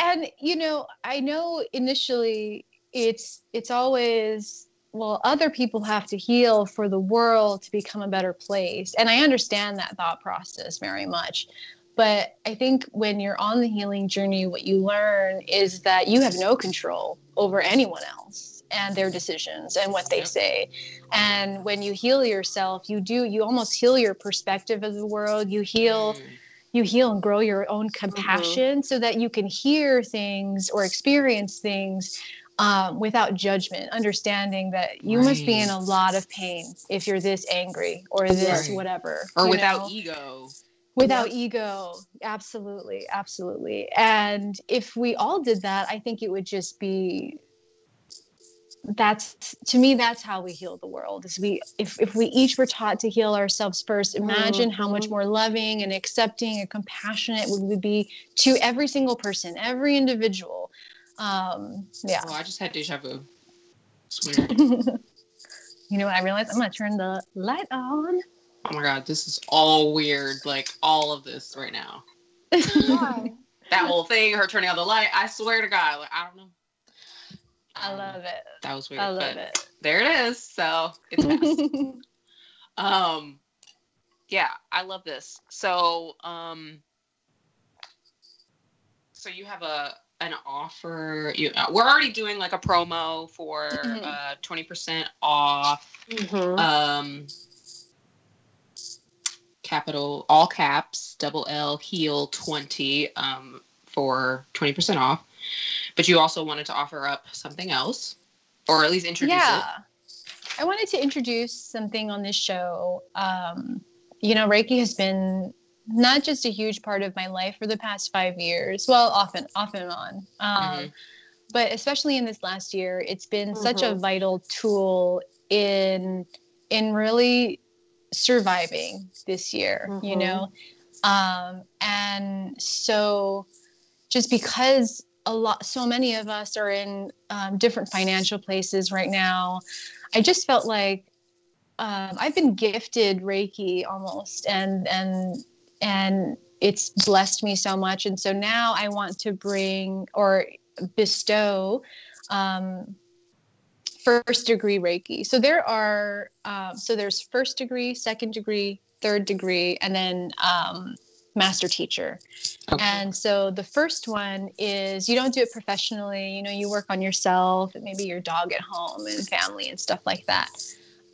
And, you know, I know initially it's, it's always, well, other people have to heal for the world to become a better place. And I understand that thought process very much. But I think when you're on the healing journey, what you learn is that you have no control over anyone else and their decisions and what they say. And when you heal yourself, you do, you almost heal your perspective of the world. You heal, you heal and grow your own compassion mm-hmm. so that you can hear things or experience things Um, without judgment, understanding that you right. must be in a lot of pain if you're this angry or this right. whatever. Or without know? ego. Without yep. ego. Absolutely. Absolutely. And if we all did that, I think it would just be, that's, to me, that's how we heal the world, is we, if, if we each were taught to heal ourselves first, imagine mm-hmm. how much more loving and accepting and compassionate we would be to every single person, every individual. Um, yeah. Oh, I just had deja vu. It's weird. You know what I realized? I'm going to turn the light on. Oh my God, this is all weird. Like, all of this right now. Why? That whole thing, her turning on the light. I swear to God. Like, I don't know. I um, love it. That was weird. I love but it. There it is. So, it's fast. um, yeah, I love this. So, um, so you have a, an offer. You know, we're already doing like a promo for mm-hmm. uh twenty percent off mm-hmm. um capital all caps double L heal twenty um for twenty percent off, but you also wanted to offer up something else, or at least introduce yeah. it. I wanted to introduce something on this show. Um you know, Reiki has been not just a huge part of my life for the past five years, well, often, off and on. Um, mm-hmm. But especially in this last year, it's been mm-hmm. such a vital tool in, in really surviving this year, mm-hmm. you know? Um, and so just because a lot, so many of us are in um, different financial places right now, I just felt like um, I've been gifted Reiki almost, and, and, and it's blessed me so much. And so now I want to bring or bestow um, first degree Reiki. So there are, uh, so there's first degree, second degree, third degree, and then um, master teacher. Okay. And so the first one is you don't do it professionally. You know, you work on yourself and maybe your dog at home and family and stuff like that.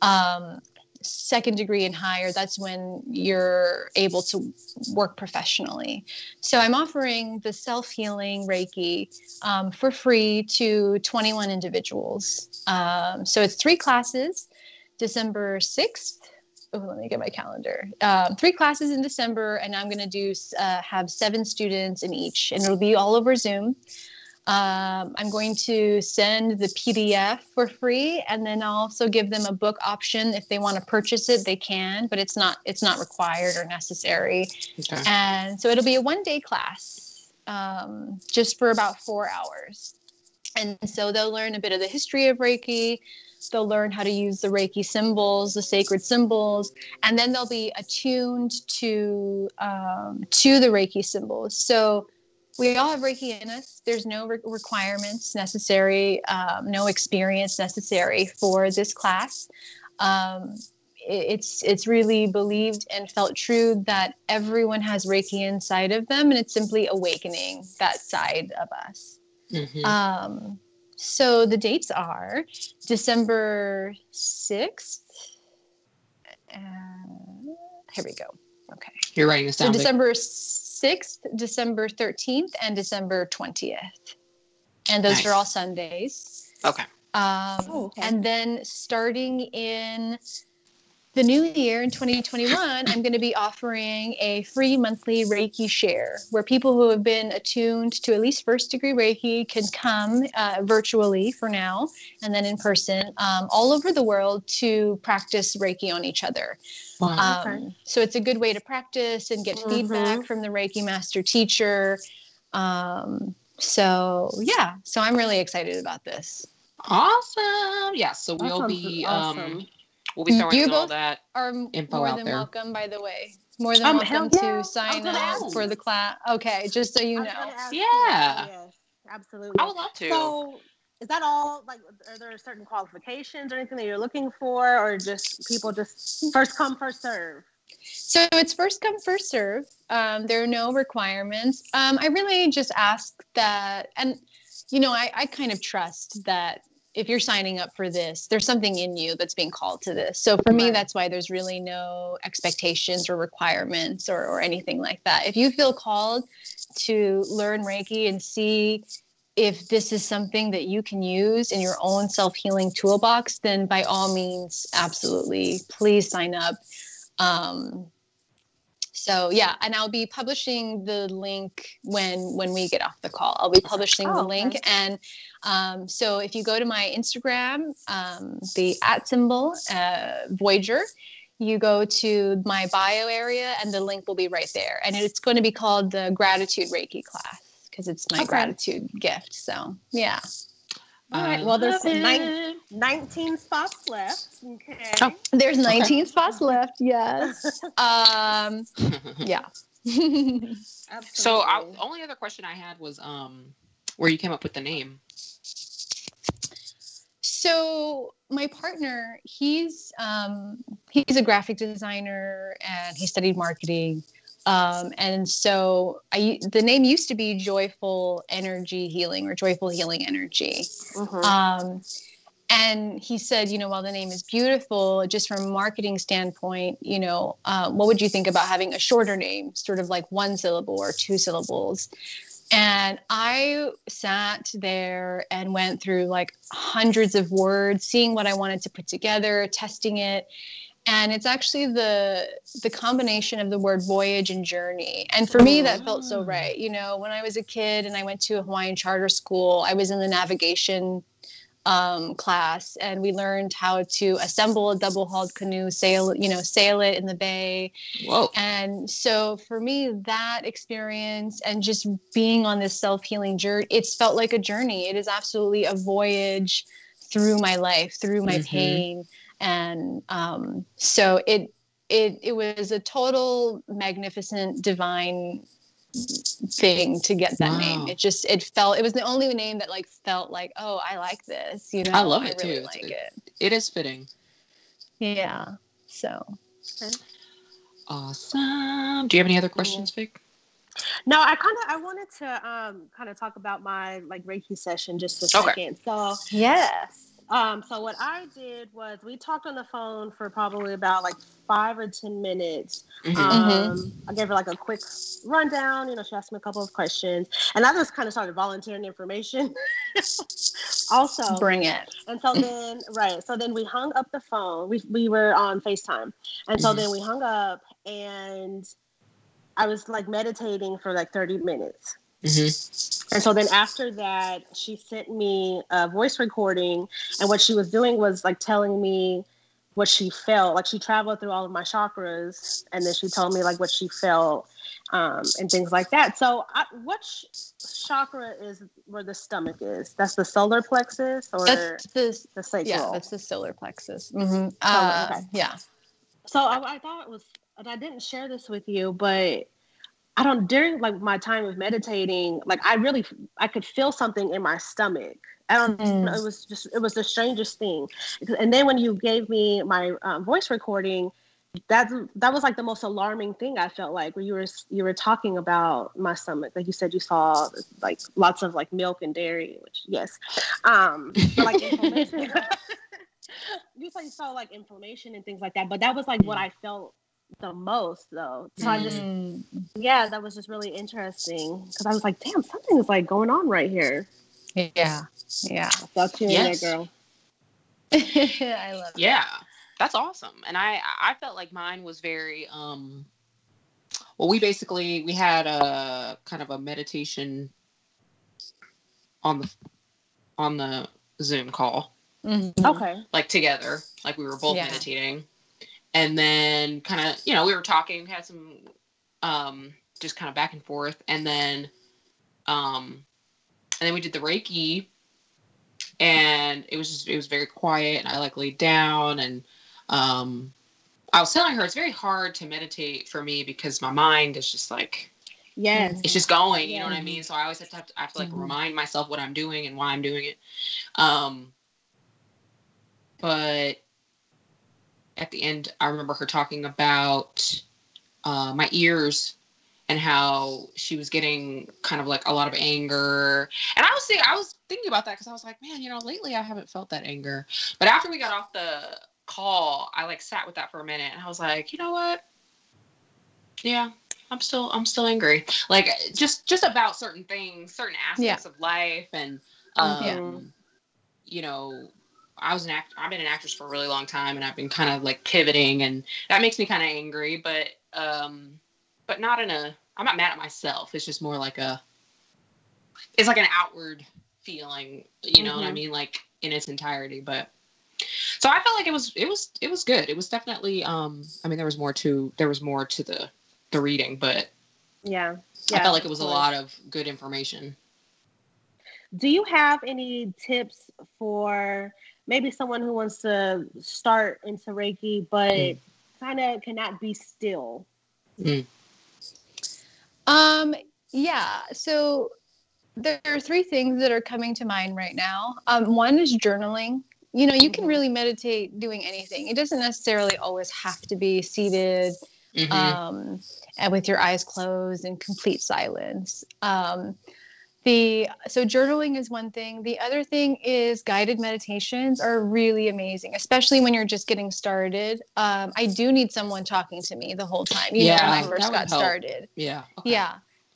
Um, second degree and higher, that's when you're able to work professionally. So I'm offering the self-healing Reiki um, for free to twenty-one individuals. Um, so it's three classes, December sixth. Oh, let me get my calendar. Um, three classes in December, and I'm going to do uh, have seven students in each, and it'll be all over Zoom. Um, I'm going to send the P D F for free, and then I'll also give them a book option. If they want to purchase it, they can, but it's not it's not required or necessary. Okay. And so it'll be a one-day class, um, just for about four hours. And so they'll learn a bit of the history of Reiki. They'll learn how to use the Reiki symbols, the sacred symbols, and then they'll be attuned to um, to the Reiki symbols. So we all have Reiki in us. There's no re- requirements necessary, um, no experience necessary for this class. Um, it, it's it's really believed and felt true that everyone has Reiki inside of them, and it's simply awakening that side of us. Mm-hmm. Um, so the dates are December sixth. Uh, here we go. Okay. You're writing this down. So December sixth, December thirteenth, and December twentieth. And those nice. Are all Sundays. Okay. Um, oh, okay. And then starting in the new year in twenty twenty-one, I'm going to be offering a free monthly Reiki share where people who have been attuned to at least first degree Reiki can come uh, virtually for now and then in person um, all over the world to practice Reiki on each other. Wow. Um, okay. So it's a good way to practice and get mm-hmm. feedback from the Reiki master teacher. Um, so yeah, so I'm really excited about this. Awesome. Yeah, so we'll awesome. be... Um, awesome. We'll be throwing you both all that are info more out than there. Welcome, by the way. More than um, welcome yeah. to sign up out. For the class. Okay, just so you I'm know. Yeah. Yes, absolutely. I would love to. So is that all, like, are there certain qualifications or anything that you're looking for, or just people just first come, first serve? So it's first come, first serve. Um, there are no requirements. Um, I really just ask that, and, you know, I, I kind of trust that if you're signing up for this, there's something in you that's being called to this. So for me, that's why there's really no expectations or requirements or, or anything like that. If you feel called to learn Reiki and see if this is something that you can use in your own self-healing toolbox, then by all means, absolutely, please sign up. Um, so yeah, and I'll be publishing the link when when we get off the call. I'll be publishing oh, the link, okay. and um, so if you go to my Instagram, um, the at symbol uh, Voyager, you go to my bio area, and the link will be right there. And it's going to be called the Gratitude Reiki class because it's my okay. gratitude gift. So yeah. All right. Well, there's nine, nineteen spots left. Okay. Oh, there's nineteen okay. spots left. Yes. um. Yeah. Absolutely. So, I, only other question I had was um, where you came up with the name. So my partner, he's um, he's a graphic designer and he studied marketing. Um, and so I, the name used to be Joyful Energy Healing or Joyful Healing Energy. Mm-hmm. Um, and he said, you know, while the name is beautiful, just from a marketing standpoint, you know, uh, what would you think about having a shorter name, sort of like one syllable or two syllables? And I sat there and went through like hundreds of words, seeing what I wanted to put together, testing it. And it's actually the the combination of the word voyage and journey. And for me, that felt so right. You know, when I was a kid and I went to a Hawaiian charter school, I was in the navigation um, class, and we learned how to assemble a double-hulled canoe, sail, you know, sail it in the bay. Whoa. And so for me, that experience and just being on this self-healing journey, it's felt like a journey. It is absolutely a voyage through my life, through my mm-hmm. pain. And um, so it it it was a total magnificent divine thing to get that wow. name. It just, it felt, it was the only name that like felt like, oh, I like this, you know. I love it I really too. Like it. It. it is fitting. Yeah. So. Okay. Awesome. Do you have any other questions, Vic? Yeah. No, I kind of I wanted to um, kind of talk about my like Reiki session just a second. Okay. So yes, um, so what I did was we talked on the phone for probably about like five or ten minutes. Mm-hmm. Um, mm-hmm. I gave her like a quick rundown. You know, she asked me a couple of questions, and I just kind of started volunteering information. Also, bring it. And so then, right? So then we hung up the phone. We we were on FaceTime, and so mm-hmm. then we hung up and. I was like meditating for like thirty minutes. Mm-hmm. And so then after that, she sent me a voice recording, and what she was doing was like telling me what she felt. Like she traveled through all of my chakras, and then she told me like what she felt um, and things like that. So I, what sh- chakra is where the stomach is? That's the solar plexus or that's the, the sacral? Yeah, that's the solar plexus. Mm-hmm. Uh, oh, okay. Yeah. So I, I thought it was... And I didn't share this with you, but I don't, during like my time of meditating, like I really, I could feel something in my stomach. I don't mm. know. It was just, it was the strangest thing. And then when you gave me my um, voice recording, that, that was like the most alarming thing I felt like when you were, you were talking about my stomach. Like you said, you saw like lots of like milk and dairy, which yes. Um, but, like inflammation. You said you saw like inflammation and things like that, but that was like what I felt the most though. So I just mm. yeah, that was just really interesting because I was like, damn, something is like going on right here. Yeah. Yeah. That's you yes. there, girl. I love it. Yeah. That. That's awesome. And I I felt like mine was very um well we basically we had a kind of a meditation on the on the Zoom call. Mm-hmm. Okay. Like together. Like we were both yeah. meditating. And then kind of, you know, we were talking, had some um, just kind of back and forth. And then um, and then we did the Reiki. And it was just, it was very quiet. And I, like, laid down. And um, I was telling her it's very hard to meditate for me because my mind is just, like, yes, it's just going. You yeah. know what I mean? So I always have to, have to, I have to like, mm-hmm. remind myself what I'm doing and why I'm doing it. Um, but... At the end, I remember her talking about uh, my ears and how she was getting kind of like a lot of anger. And I was saying, I was thinking about that because I was like, man, you know, lately I haven't felt that anger. But after we got off the call, I like sat with that for a minute and I was like, you know what? Yeah, I'm still, I'm still angry. Like just, just about certain things, certain aspects yeah. of life, and um, yeah. you know. I was an act. I've been an actress for a really long time, and I've been kind of like pivoting, and that makes me kind of angry. But, um, but not in a. I'm not mad at myself. It's just more like a. It's like an outward feeling, you know mm-hmm. what I mean, like in its entirety. But so I felt like it was, it was, it was good. It was definitely. Um, I mean, there was more to there was more to the the reading, but yeah, yeah I felt like it was absolutely. A lot of good information. Do you have any tips for? Maybe someone who wants to start into Reiki, but mm. kind of cannot be still. Mm. Um, yeah. So there are three things that are coming to mind right now. Um, one is journaling. You know, you can really meditate doing anything. It doesn't necessarily always have to be seated mm-hmm. um, and with your eyes closed and complete silence. Um, The, so journaling is one thing. The other thing is guided meditations are really amazing, especially when you're just getting started. Um, I do need someone talking to me the whole time, you yeah, know, when I first got started. Yeah. Okay. Yeah.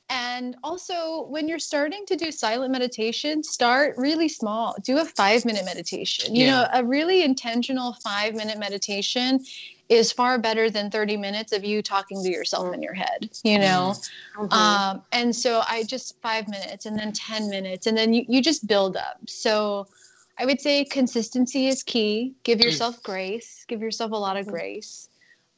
And also when you're starting to do silent meditation, start really small, do a five minute meditation, you yeah. know, a really intentional five minute meditation is far better than thirty minutes of you talking to yourself in your head, you know? Mm-hmm. Um, and so I just five minutes and then ten minutes and then you, you just build up. So I would say consistency is key. Give yourself mm. grace, give yourself a lot of grace.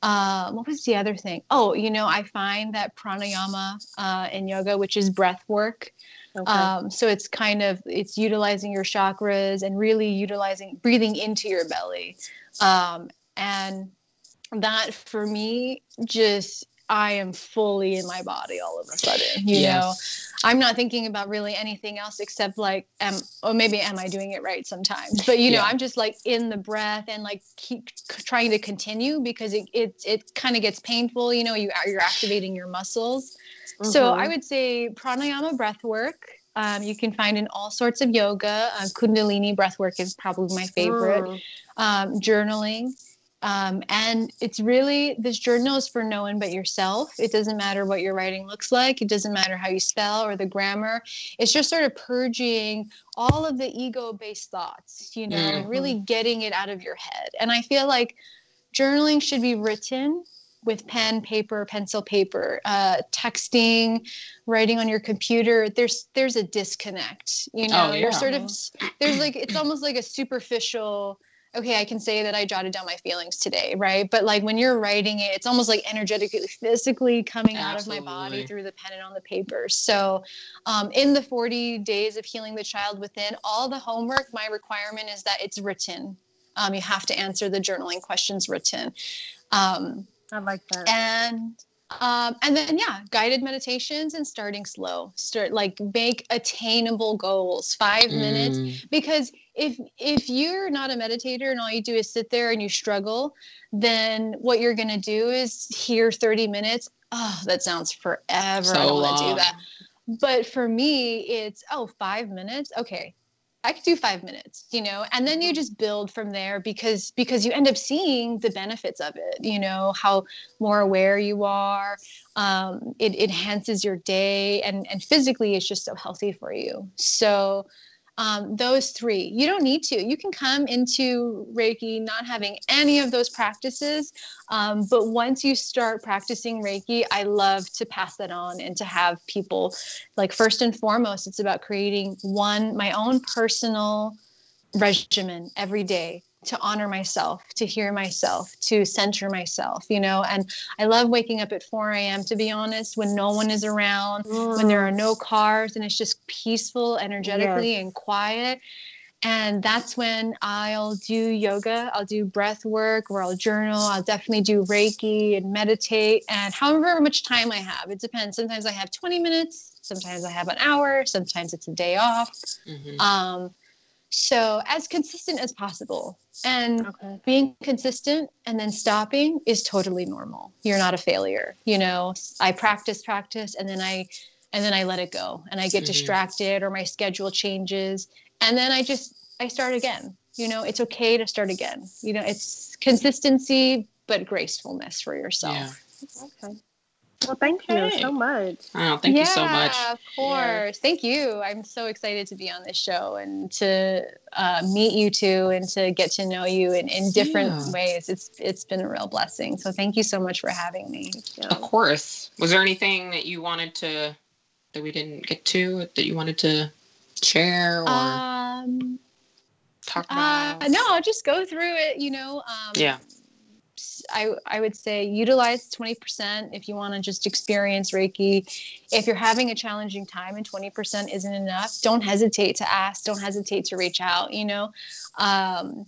Um, what was the other thing? Oh, you know, I find that pranayama uh, in yoga, which is breath work. Okay. Um, so it's kind of, it's utilizing your chakras and really utilizing, breathing into your belly. Um, and that for me just I am fully in my body all of a sudden, you yes. know, I'm not thinking about really anything else except like, um, or maybe am I doing it right sometimes, but you know, yeah. I'm just like in the breath and like keep trying to continue because it, it, it kind of gets painful, you know, you, you're activating your muscles. Mm-hmm. So I would say pranayama breath work. Um, you can find in all sorts of yoga. Uh, Kundalini breath work is probably my favorite. Mm. Um, journaling. Um, and it's really, this journal is for no one but yourself. It doesn't matter what your writing looks like. It doesn't matter how you spell or the grammar. It's just sort of purging all of the ego-based thoughts, you know, mm-hmm. and really getting it out of your head. And I feel like journaling should be written with pen, paper, pencil, paper, uh, texting, writing on your computer. There's, there's a disconnect, you know, oh, yeah. you're sort of, there's like, it's almost like a superficial, okay, I can say that I jotted down my feelings today, right? But like when you're writing it, it's almost like energetically, physically coming Absolutely. Out of my body through the pen and on the paper. So um, in the forty days of healing the child within, all the homework, my requirement is that it's written. Um, you have to answer the journaling questions written. Um, I like that. And um, and then, yeah, guided meditations and starting slow. Start like make attainable goals, five mm. minutes, because if if you're not a meditator and all you do is sit there and you struggle, then what you're going to do is hear thirty minutes. Oh, that sounds forever. So I don't want to do that. But for me, it's, oh, five minutes. Okay. I could do five minutes, you know, and then you just build from there because, because you end up seeing the benefits of it, you know, how more aware you are, um, it, it enhances your day and, and physically it's just so healthy for you. So, um, those three, you don't need to, you can come into Reiki not having any of those practices. Um, but once you start practicing Reiki, I love to pass that on and to have people like, first and foremost, it's about creating one, my own personal regimen every day to honor myself, to hear myself, to center myself, you know, and I love waking up at four a.m., to be honest, when no one is around, mm. when there are no cars and it's just peaceful, energetically yes. and quiet. And that's when I'll do yoga, I'll do breath work, or I'll journal, I'll definitely do Reiki and meditate and however much time I have, it depends. Sometimes I have twenty minutes, sometimes I have an hour, sometimes it's a day off. Mm-hmm. Um, So as consistent as possible and okay. being consistent and then stopping is totally normal. You're not a failure. You know, I practice, practice, and then I, and then I let it go and I get mm-hmm. distracted or my schedule changes. And then I just, I start again, you know, it's okay to start again. You know, it's consistency, but gracefulness for yourself. Yeah. Okay. Well, thank okay. you so much. Oh, thank yeah, you so much. Of course. Yeah. Thank you. I'm so excited to be on this show and to uh, meet you two and to get to know you in, in different yeah. ways. It's It's been a real blessing. So thank you so much for having me. Yeah. Of course. Was there anything that you wanted to, that we didn't get to, that you wanted to share or um, talk about? Uh, no, I'll just go through it, you know. Um, yeah. I, I would say utilize twenty percent if you want to just experience Reiki. If you're having a challenging time and twenty percent isn't enough, don't hesitate to ask. Don't hesitate to reach out, you know. Um,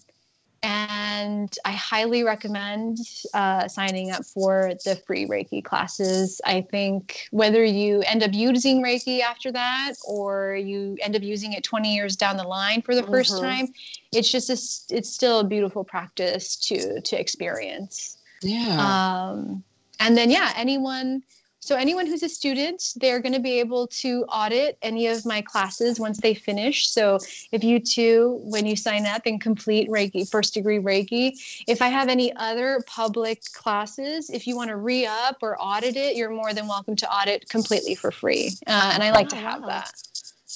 and I highly recommend uh, signing up for the free Reiki classes. I think whether you end up using Reiki after that or you end up using it twenty years down the line for the first mm-hmm. time, it's just a, it's still a beautiful practice to to experience. Yeah. Um, and then, yeah, anyone... So anyone who's a student, they're going to be able to audit any of my classes once they finish. So if you too, when you sign up and complete Reiki, first degree Reiki, if I have any other public classes, if you want to re-up or audit it, you're more than welcome to audit completely for free. Uh, and I like oh, to have wow. that.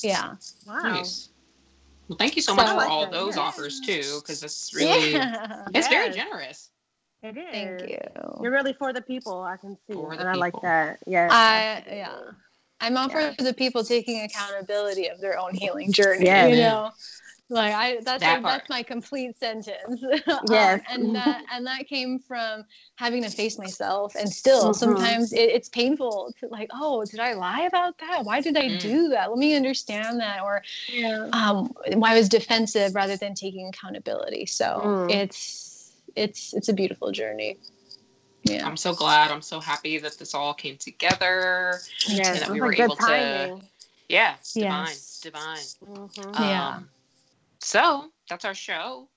Yeah. Wow. Nice. Well, thank you so, so much for all those yeah. offers too, because it's really, yeah. it's yes. very generous. It is. Thank you. You're really for the people, I can see. For the and I people. Like that. Yes. I, yeah. I'm all yeah. for the people taking accountability of their own healing journey. Yeah, you yeah. know? Like I that's that like, that's my complete sentence. Yes. um, and that and that came from having to face myself and still mm-hmm. sometimes it, it's painful to like, oh, did I lie about that? Why did I mm. do that? Let me understand that. Or yeah. um why I was defensive rather than taking accountability. So mm. it's It's it's a beautiful journey. Yeah. I'm so glad. I'm so happy that this all came together. Yes, and that we were able timing. to. Yeah, it's yes. divine, divine. Mm-hmm. Um, yeah. So that's our show,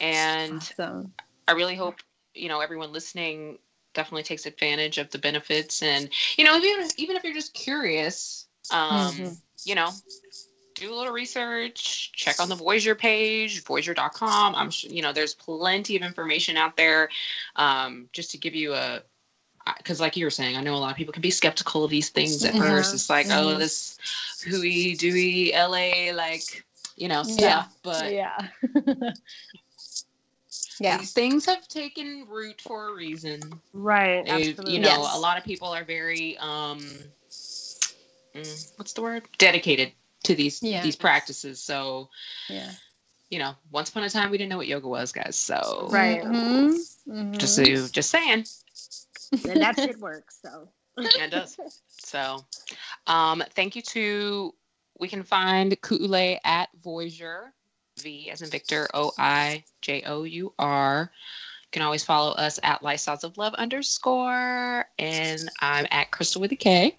and awesome. I really hope you know everyone listening definitely takes advantage of the benefits, and you know even even if you're just curious, um, mm-hmm. you know. do a little research, check on the Voyager page, voyager dot com. I'm sure, you know, there's plenty of information out there um, just to give you a, because like you were saying, I know a lot of people can be skeptical of these things at yeah. first. It's like, mm-hmm. oh, this hooey, dooey, L A, like, you know, yeah. stuff. But yeah. yeah. these things have taken root for a reason. Right. They, absolutely. You know, yes. a lot of people are very, um, mm, what's the word? Dedicated to these yeah. these practices. So yeah you know once upon a time we didn't know what yoga was, guys, so right mm-hmm. Mm-hmm. just so you, just saying and that shit works, so yeah, it does. So um thank you to we can find Ku'ule at Voyager, V as in Victor, O I J O U R. You can always follow us at Lifestyles of Love underscore, and I'm at Crystal with a K.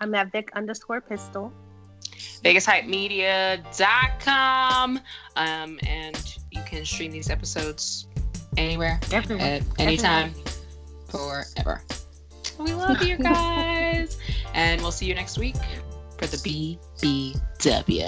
I'm at Vic underscore Pistol. Vegas Hype Media dot com. Um, and you can stream these episodes anywhere, everywhere, at any time, forever. We love you guys. And we'll see you next week for the B B W.